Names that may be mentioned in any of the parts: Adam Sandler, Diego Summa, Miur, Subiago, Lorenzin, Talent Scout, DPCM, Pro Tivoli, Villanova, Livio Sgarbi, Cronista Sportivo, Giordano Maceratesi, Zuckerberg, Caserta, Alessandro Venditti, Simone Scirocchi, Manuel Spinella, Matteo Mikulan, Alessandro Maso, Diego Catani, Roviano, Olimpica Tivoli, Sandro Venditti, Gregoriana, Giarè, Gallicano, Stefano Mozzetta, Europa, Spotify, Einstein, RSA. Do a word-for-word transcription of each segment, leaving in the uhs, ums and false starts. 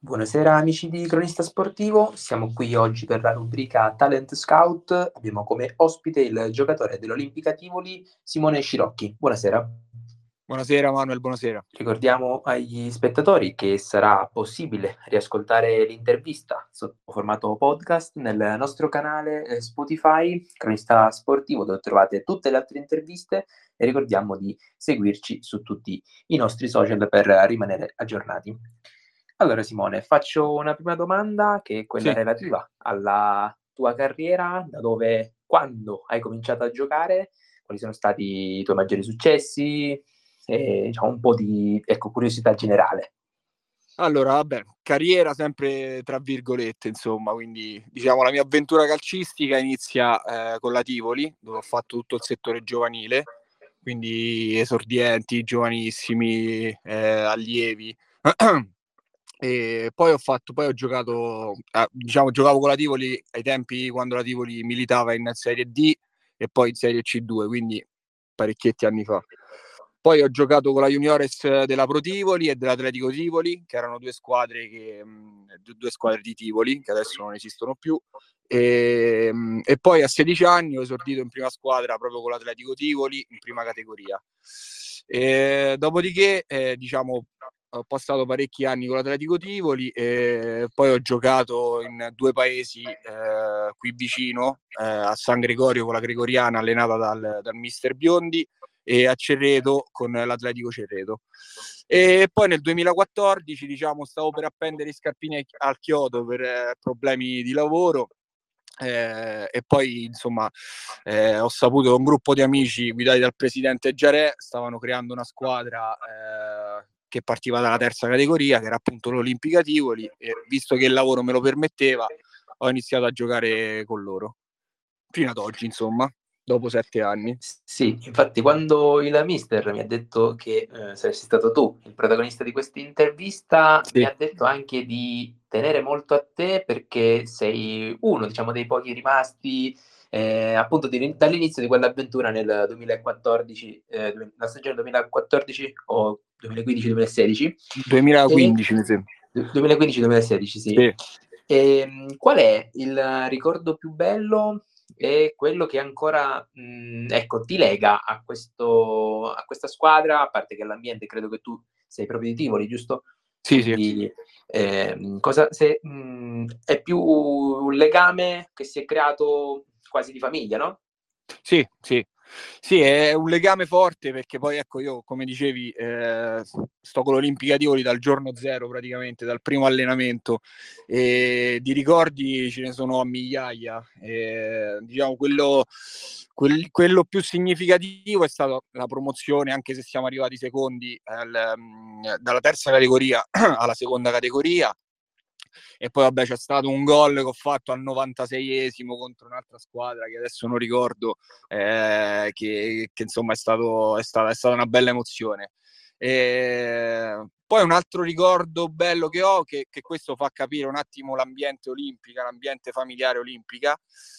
Buonasera amici di Cronista Sportivo, siamo qui oggi per la rubrica Talent Scout. Abbiamo come ospite il giocatore dell'Olimpica Tivoli, Simone Scirocchi. Buonasera. Buonasera Manuel, buonasera. Ricordiamo agli spettatori che sarà possibile riascoltare l'intervista sotto formato podcast nel nostro canale Spotify, Cronista Sportivo, dove trovate tutte le altre interviste, e ricordiamo di seguirci su tutti i nostri social per rimanere aggiornati. Allora Simone, faccio una prima domanda che è quella sì. relativa alla tua carriera, da dove, quando hai cominciato a giocare, quali sono stati i tuoi maggiori successi e diciamo, un po' di ecco, curiosità generale. Allora, vabbè, carriera sempre tra virgolette, insomma, quindi diciamo la mia avventura calcistica inizia eh, con la Tivoli, dove ho fatto tutto il settore giovanile, quindi esordienti, giovanissimi, eh, allievi. E poi ho fatto, poi ho giocato, eh, diciamo, giocavo con la Tivoli ai tempi quando la Tivoli militava in Serie D e poi in Serie C due, quindi parecchietti anni fa. Poi ho giocato con la Juniores della Pro Tivoli e dell'Atletico Tivoli, che erano due squadre che due squadre di Tivoli che adesso non esistono più. E, e poi a sedici anni ho esordito in prima squadra proprio con l'Atletico Tivoli in prima categoria. E, dopodiché, eh, diciamo. Ho passato parecchi anni con l'Atletico Tivoli e poi ho giocato in due paesi eh, qui vicino, eh, a San Gregorio con la Gregoriana allenata dal, dal mister Biondi e a Cerreto con l'Atletico Cerreto. E poi nel duemilaquattordici diciamo stavo per appendere i scarpini al chiodo per eh, problemi di lavoro. Eh, e poi insomma eh, ho saputo che un gruppo di amici guidati dal presidente Giarè stavano creando una squadra eh, che partiva dalla terza categoria, che era appunto l'Olimpica Tivoli, e visto che il lavoro me lo permetteva ho iniziato a giocare con loro fino ad oggi, insomma, dopo sette anni. Sì, infatti quando il mister mi ha detto che eh, saresti stato tu il protagonista di questa intervista, sì. mi ha detto anche di tenere molto a te perché sei uno, diciamo, dei pochi rimasti Eh, appunto di, dall'inizio di quell'avventura nel duemilaquattordici, eh, la stagione duemilaquattordici o duemilaquindici duemilasedici duemilaquindici mi sembra duemilaquindici duemilasedici sì, sì. E, qual è il ricordo più bello e quello che ancora mh, ecco ti lega a questo a questa squadra, a parte che l'ambiente, credo che tu sei proprio di Tivoli, giusto? Sì, sì. Quindi, eh, cosa, se, mh, è più un legame che si è creato quasi di famiglia, no? Sì, sì, sì, è un legame forte perché poi ecco io, come dicevi, eh, sto con l'Olimpica Tivoli dal giorno zero praticamente, dal primo allenamento, e di ricordi ce ne sono a migliaia. E, diciamo quello, quel, quello più significativo è stata la promozione, anche se siamo arrivati secondi al, dalla terza categoria alla seconda categoria. E poi vabbè c'è stato un gol che ho fatto al novantaseiesimo contro un'altra squadra che adesso non ricordo, eh, che, che insomma è, stato, è, stata, è stata una bella emozione. E poi un altro ricordo bello che ho, che, che questo fa capire un attimo l'ambiente olimpica, l'ambiente familiare olimpica,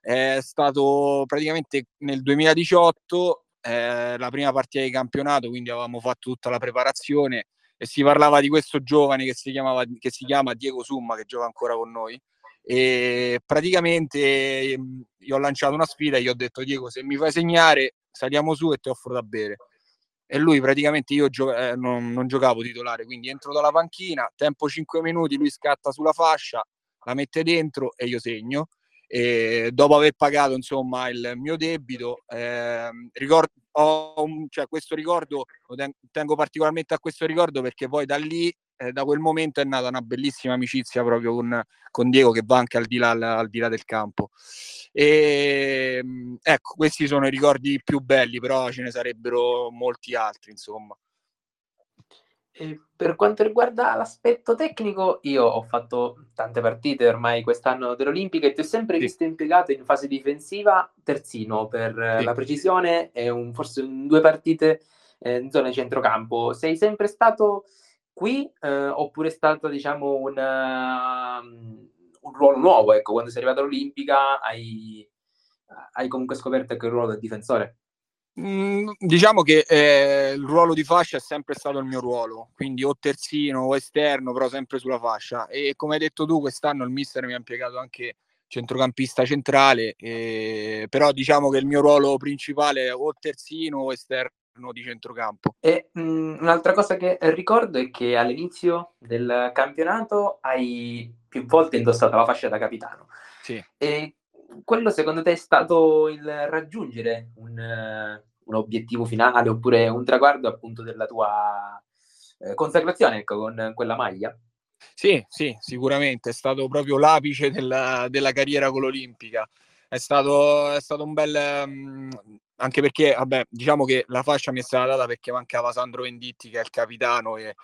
è stato praticamente nel duemiladiciotto, eh, la prima partita di campionato, quindi avevamo fatto tutta la preparazione e si parlava di questo giovane che si chiamava che si chiama Diego Summa, che gioca ancora con noi, e praticamente gli ho lanciato una sfida e gli ho detto: Diego, se mi fai segnare saliamo su e ti offro da bere. E lui praticamente, io gio- eh, non, non giocavo titolare, quindi entro dalla panchina, tempo cinque minuti, lui scatta sulla fascia, la mette dentro e io segno. E dopo aver pagato insomma il mio debito, eh, ricordo, ho un, cioè, questo ricordo tengo particolarmente a questo ricordo perché poi da lì, eh, da quel momento è nata una bellissima amicizia proprio con, con Diego, che va anche al di là, al di là del campo. E ecco, questi sono i ricordi più belli, però ce ne sarebbero molti altri, insomma. E per quanto riguarda l'aspetto tecnico, io ho fatto tante partite ormai quest'anno dell'Olimpica e ti ho sempre sì. visto impiegato in fase difensiva, terzino per sì. la precisione, e un, forse in due partite eh, in zona centrocampo. Sei sempre stato qui eh, oppure è stato, diciamo, una, un ruolo nuovo? Ecco, quando sei arrivato all'Olimpica hai, hai comunque scoperto anche il ruolo del difensore. Mm, diciamo che eh, il ruolo di fascia è sempre stato il mio ruolo, quindi o terzino o esterno, però sempre sulla fascia. E come hai detto tu, quest'anno il mister mi ha impiegato anche centrocampista centrale, eh, però diciamo che il mio ruolo principale è o terzino o esterno di centrocampo. E mh, un'altra cosa che ricordo è che all'inizio del campionato hai più volte indossato la fascia da capitano. Sì. E quello secondo te è stato il raggiungere un, un obiettivo finale oppure un traguardo appunto della tua eh, consacrazione, ecco, con quella maglia? Sì, sì, sicuramente è stato proprio l'apice della, della carriera con l'Olimpica. È stato, è stato un bel... Um, anche perché, vabbè, diciamo che la fascia mi è stata data perché mancava Sandro Venditti, che è il capitano e,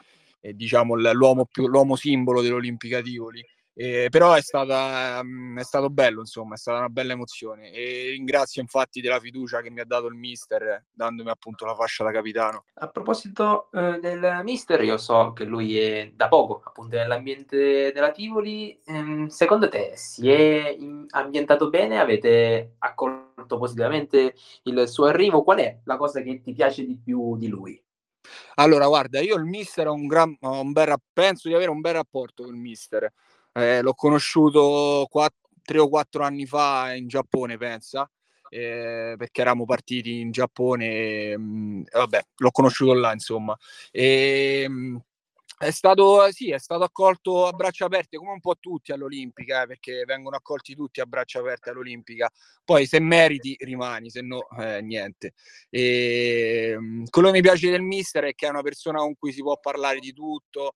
e diciamo l'uomo, più, l'uomo simbolo dell'Olimpica Tivoli. Eh, però è, stata, um, è stato bello, insomma, è stata una bella emozione. E ringrazio infatti della fiducia che mi ha dato il mister, dandomi appunto la fascia da capitano. A proposito eh, del mister, io so che lui è da poco appunto nell'ambiente della Tivoli. Ehm, secondo te si è ambientato bene? Avete accolto positivamente il suo arrivo? Qual è la cosa che ti piace di più di lui? Allora, guarda, io il mister ho un gran, ho un bel, penso di avere un bel rapporto con il mister. Eh, l'ho conosciuto quattro, tre o quattro anni fa in Giappone, pensa, eh, perché eravamo partiti in Giappone e, mh, vabbè, l'ho conosciuto là, insomma. E, mh, è stato, sì, è stato accolto a braccia aperte, come un po' tutti all'Olimpica, eh, perché vengono accolti tutti a braccia aperte all'Olimpica. Poi se meriti rimani, se no eh, niente. E, mh, quello che mi piace del mister è che è una persona con cui si può parlare di tutto,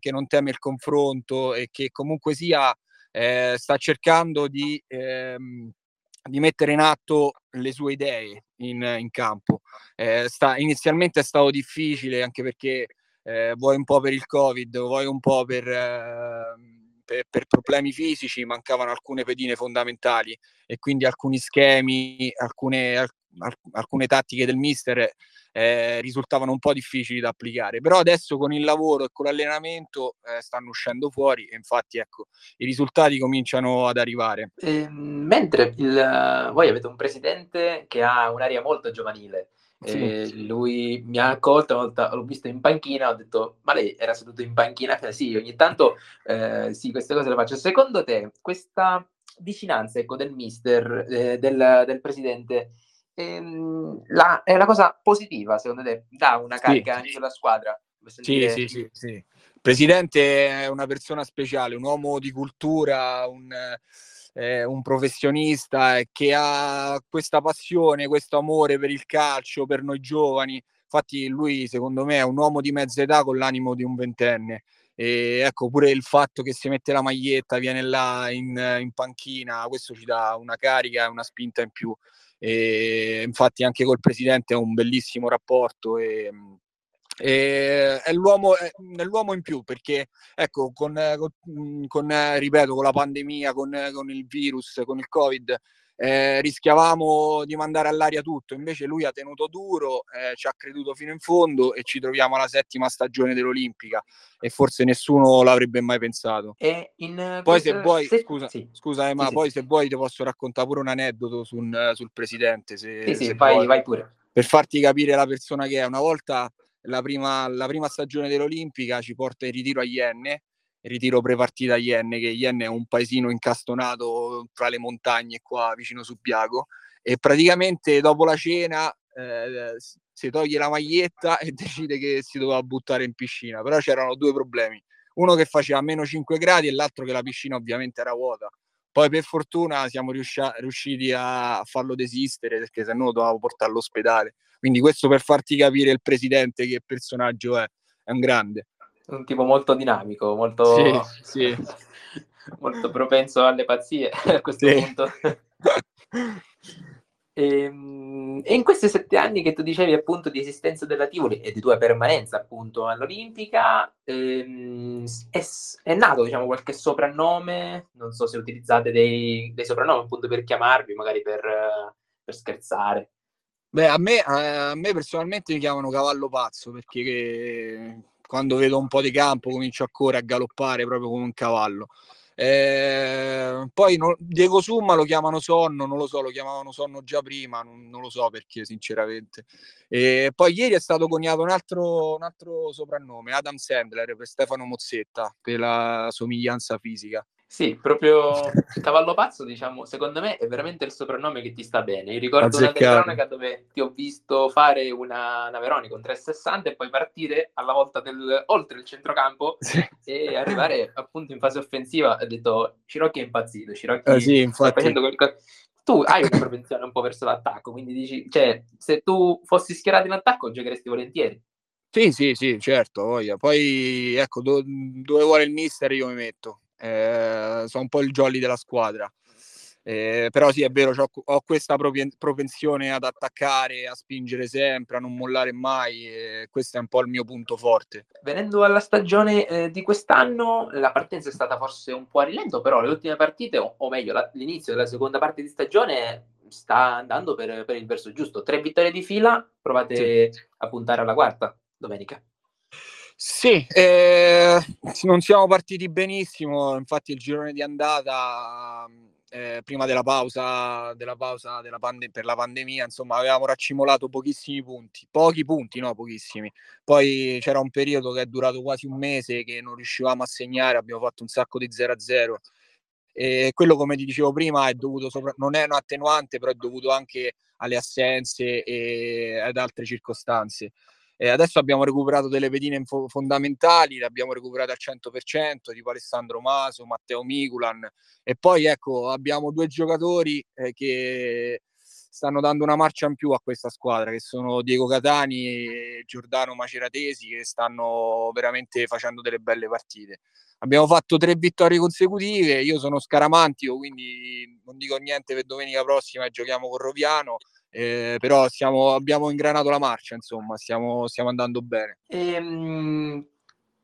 che non teme il confronto e che comunque sia eh, sta cercando di, ehm, di mettere in atto le sue idee in, in campo. Eh, sta, inizialmente è stato difficile anche perché eh, vuoi un po' per il Covid, vuoi un po' per, eh, per, per problemi fisici, mancavano alcune pedine fondamentali e quindi alcuni schemi, alcune, alc- alcune tattiche del mister Eh, risultavano un po' difficili da applicare, però adesso con il lavoro e con l'allenamento eh, stanno uscendo fuori e infatti ecco i risultati cominciano ad arrivare. E, mentre il, voi avete un presidente che ha un'aria molto giovanile, sì, eh, sì. Lui mi ha accolto una volta, l'ho visto in panchina, ho detto ma lei era seduto in panchina? Sì, ogni tanto eh, sì, queste cose le faccio. Secondo te questa vicinanza, ecco, del mister, eh, del, del presidente, La, è una cosa positiva secondo te? Dà una carica, sì, anche alla squadra? Sì, sì, sì, sì. Il presidente è una persona speciale, un uomo di cultura, un, eh, un professionista che ha questa passione, questo amore per il calcio, per noi giovani. Infatti lui secondo me è un uomo di mezza età con l'animo di un ventenne. E ecco, pure il fatto che si mette la maglietta, viene là in, in panchina, questo ci dà una carica e una spinta in più. E infatti anche col presidente è un bellissimo rapporto e, e è, l'uomo, è, è l'uomo in più, perché ecco con, con, con ripeto con la pandemia, con, con il virus, con il Covid eh, rischiavamo di mandare all'aria tutto, invece lui ha tenuto duro, eh, ci ha creduto fino in fondo e ci troviamo alla settima stagione dell'Olimpica e forse nessuno l'avrebbe mai pensato. E in poi se vuoi se... scusa, sì. scusa eh, ma sì, poi sì. se vuoi ti posso raccontare pure un aneddoto sul, sul presidente, se, sì, se sì, vai, vai pure, per farti capire la persona che è. Una volta la prima, la prima stagione dell'Olimpica ci porta in ritiro a Yenne, ritiro prepartita a Yenne, che Yenne è un paesino incastonato tra le montagne qua vicino Subiago, e praticamente dopo la cena eh, si toglie la maglietta e decide che si doveva buttare in piscina, però c'erano due problemi, uno che faceva meno cinque gradi e l'altro che la piscina ovviamente era vuota. Poi per fortuna siamo riuscia- riusciti a farlo desistere, perché se no dovevamo portarlo all'ospedale, quindi questo per farti capire il presidente che personaggio è, è un grande. Un tipo molto dinamico, molto, sì, sì. molto propenso alle pazzie a questo sì. punto. E, e in questi sette anni che tu dicevi appunto di esistenza della Tivoli e di tua permanenza appunto all'Olimpica, ehm, è, è nato diciamo qualche soprannome? Non so se utilizzate dei, dei soprannomi appunto per chiamarvi, magari per, per scherzare. Beh, a me, a me personalmente mi chiamano Cavallo Pazzo, perché... Che... quando vedo un po' di campo comincio a correre, a galoppare proprio come un cavallo. Eh, poi no, Diego Summa lo chiamano Sonno, non lo so, lo chiamavano Sonno già prima, non, non lo so perché sinceramente. E poi ieri è stato coniato un altro, un altro soprannome, Adam Sandler, per Stefano Mozzetta, per la somiglianza fisica. Sì, proprio Cavallo Pazzo, diciamo, secondo me è veramente il soprannome che ti sta bene. Io ricordo Azzeccato. Una cronaca dove ti ho visto fare una, una Veronica, un trecentosessanta, e poi partire alla volta del, oltre il centrocampo, sì, e arrivare appunto in fase offensiva. Ha detto, Scirocchi è impazzito, Scirocchi ah, sì, sta facendo qualcosa. Tu hai una propensione un po' verso l'attacco, quindi dici, cioè, se tu fossi schierato in attacco giocheresti volentieri. Sì, sì, sì, certo, voglia. Poi, ecco, do, dove vuole il mister io mi metto. Eh, sono un po' il jolly della squadra, eh, però sì, è vero, ho, ho questa propensione ad attaccare, a spingere sempre, a non mollare mai, eh, questo è un po' il mio punto forte. Venendo alla stagione eh, di quest'anno, la partenza è stata forse un po' a rilento, però le ultime partite, o, o meglio la, l'inizio della seconda parte di stagione sta andando per, per il verso giusto. Tre vittorie di fila, provate sì. a puntare alla quarta domenica. Sì, eh, non siamo partiti benissimo, infatti il girone di andata eh, prima della pausa, della pausa della pande- per la pandemia, insomma, avevamo raccimolato pochissimi punti, pochi punti, no, pochissimi. Poi c'era un periodo che è durato quasi un mese che non riuscivamo a segnare, abbiamo fatto un sacco di zero a zero. E quello, come ti dicevo prima, è dovuto sopra- non è un attenuante, però è dovuto anche alle assenze e ad altre circostanze. Eh, adesso abbiamo recuperato delle pedine fo- fondamentali, le abbiamo recuperate al cento per cento, tipo Alessandro Maso, Matteo Mikulan, e poi ecco abbiamo due giocatori eh, che stanno dando una marcia in più a questa squadra, che sono Diego Catani e Giordano Maceratesi, che stanno veramente facendo delle belle partite. Abbiamo fatto tre vittorie consecutive, io sono scaramantico, quindi non dico niente per domenica prossima e giochiamo con Roviano. Eh, però siamo, abbiamo ingranato la marcia, insomma, stiamo, stiamo andando bene. E,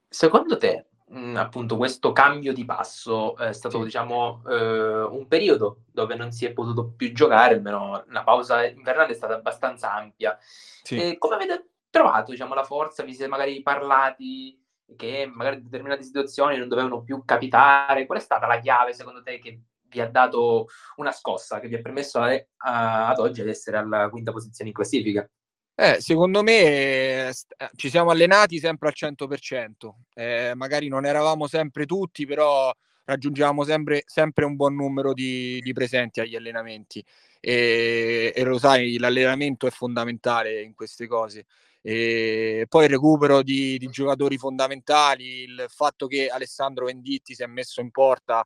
secondo te, appunto, questo cambio di passo è stato, sì. diciamo, eh, un periodo dove non si è potuto più giocare, almeno la pausa invernale è stata abbastanza ampia. Sì. E come avete trovato, diciamo, la forza? Vi siete magari parlati che magari determinate situazioni non dovevano più capitare? Qual è stata la chiave, secondo te, che vi ha dato una scossa che vi ha permesso a, a, ad oggi ad essere alla quinta posizione in classifica? Eh, secondo me eh, ci siamo allenati sempre al cento per cento, eh, magari non eravamo sempre tutti, però raggiungevamo sempre, sempre un buon numero di, di presenti agli allenamenti, e, e lo sai, l'allenamento è fondamentale in queste cose. E poi il recupero di, di giocatori fondamentali, il fatto che Alessandro Venditti si è messo in porta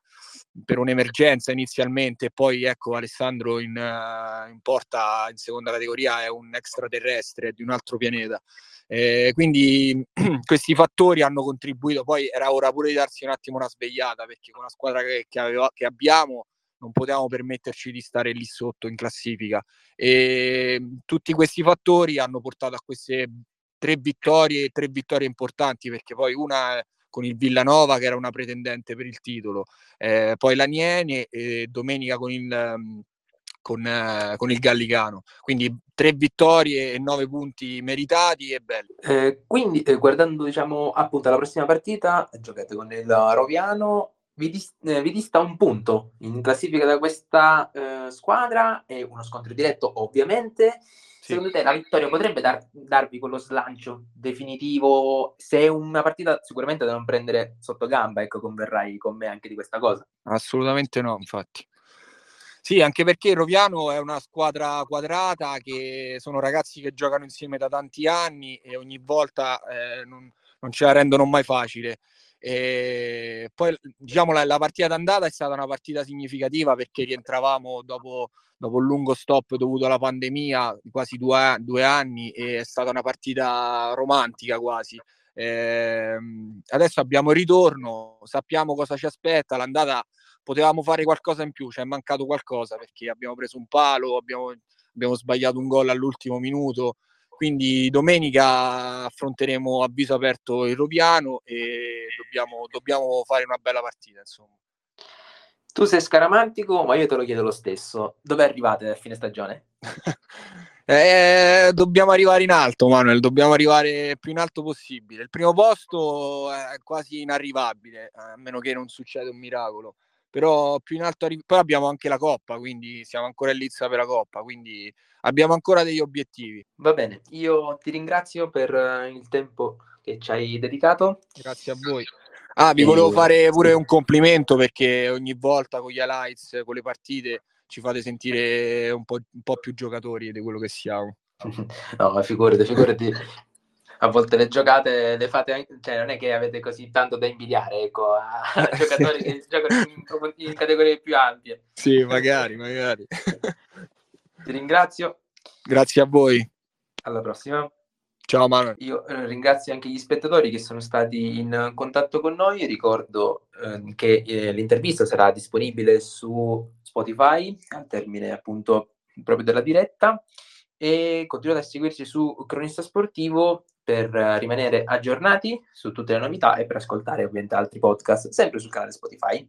per un'emergenza inizialmente, poi ecco Alessandro in, uh, in porta in seconda categoria è un extraterrestre, è di un altro pianeta, eh, quindi questi fattori hanno contribuito. Poi era ora pure di darsi un attimo una svegliata, perché con la squadra che, che, aveva, che abbiamo non potevamo permetterci di stare lì sotto in classifica, e tutti questi fattori hanno portato a queste tre vittorie, tre vittorie importanti, perché poi una con il Villanova, che era una pretendente per il titolo, eh, poi l'Aniene, e domenica con il, con, eh, con il Gallicano, quindi tre vittorie e nove punti meritati e belli. Eh, quindi eh, guardando, diciamo, appunto alla prossima partita, giocate con il Roviano. Vi, dis- eh, vi dista un punto in classifica da questa eh, squadra, è uno scontro diretto ovviamente. Sì. Secondo te la vittoria potrebbe dar- darvi quello slancio definitivo? Se è una partita sicuramente da non prendere sotto gamba, ecco, converrai con me anche di questa cosa? Assolutamente no, infatti. Sì, anche perché Roviano è una squadra quadrata, che sono ragazzi che giocano insieme da tanti anni e ogni volta eh, non, non ce la rendono mai facile. E poi, diciamo, la, la partita d'andata è stata una partita significativa, perché rientravamo dopo, dopo un lungo stop dovuto alla pandemia, quasi due, due anni, e è stata una partita romantica quasi. E adesso abbiamo il ritorno, sappiamo cosa ci aspetta. L'andata potevamo fare qualcosa in più, ci è mancato qualcosa, perché abbiamo preso un palo, abbiamo, abbiamo sbagliato un gol all'ultimo minuto. Quindi domenica affronteremo a viso aperto il Roviano e dobbiamo, dobbiamo fare una bella partita, insomma. Tu sei scaramantico, ma io te lo chiedo lo stesso. Dove arrivate a fine stagione? Eh, dobbiamo arrivare in alto, Manuel, dobbiamo arrivare più in alto possibile. Il primo posto è quasi inarrivabile, a meno che non succeda un miracolo. Però più in alto arri- poi abbiamo anche la Coppa, quindi siamo ancora in lizza per la Coppa, quindi abbiamo ancora degli obiettivi. Va bene, io ti ringrazio per il tempo che ci hai dedicato. Grazie a voi. Ah, vi volevo fare pure un complimento, perché ogni volta con gli highlights, con le partite, ci fate sentire un po', un po' più giocatori di quello che siamo. No, ma figurati, figurati. A volte le giocate le fate anche, cioè non è che avete così tanto da invidiare, ecco, a giocatori che giocano in, in categorie più ampie. Sì, magari, magari. Ti ringrazio. Grazie a voi. Alla prossima. Ciao Manuel. Io ringrazio anche gli spettatori che sono stati in contatto con noi. Ricordo eh, che eh, l'intervista sarà disponibile su Spotify al termine appunto proprio della diretta, e continuate a seguirci su Cronista Sportivo per eh, rimanere aggiornati su tutte le novità e per ascoltare ovviamente altri podcast sempre sul canale Spotify.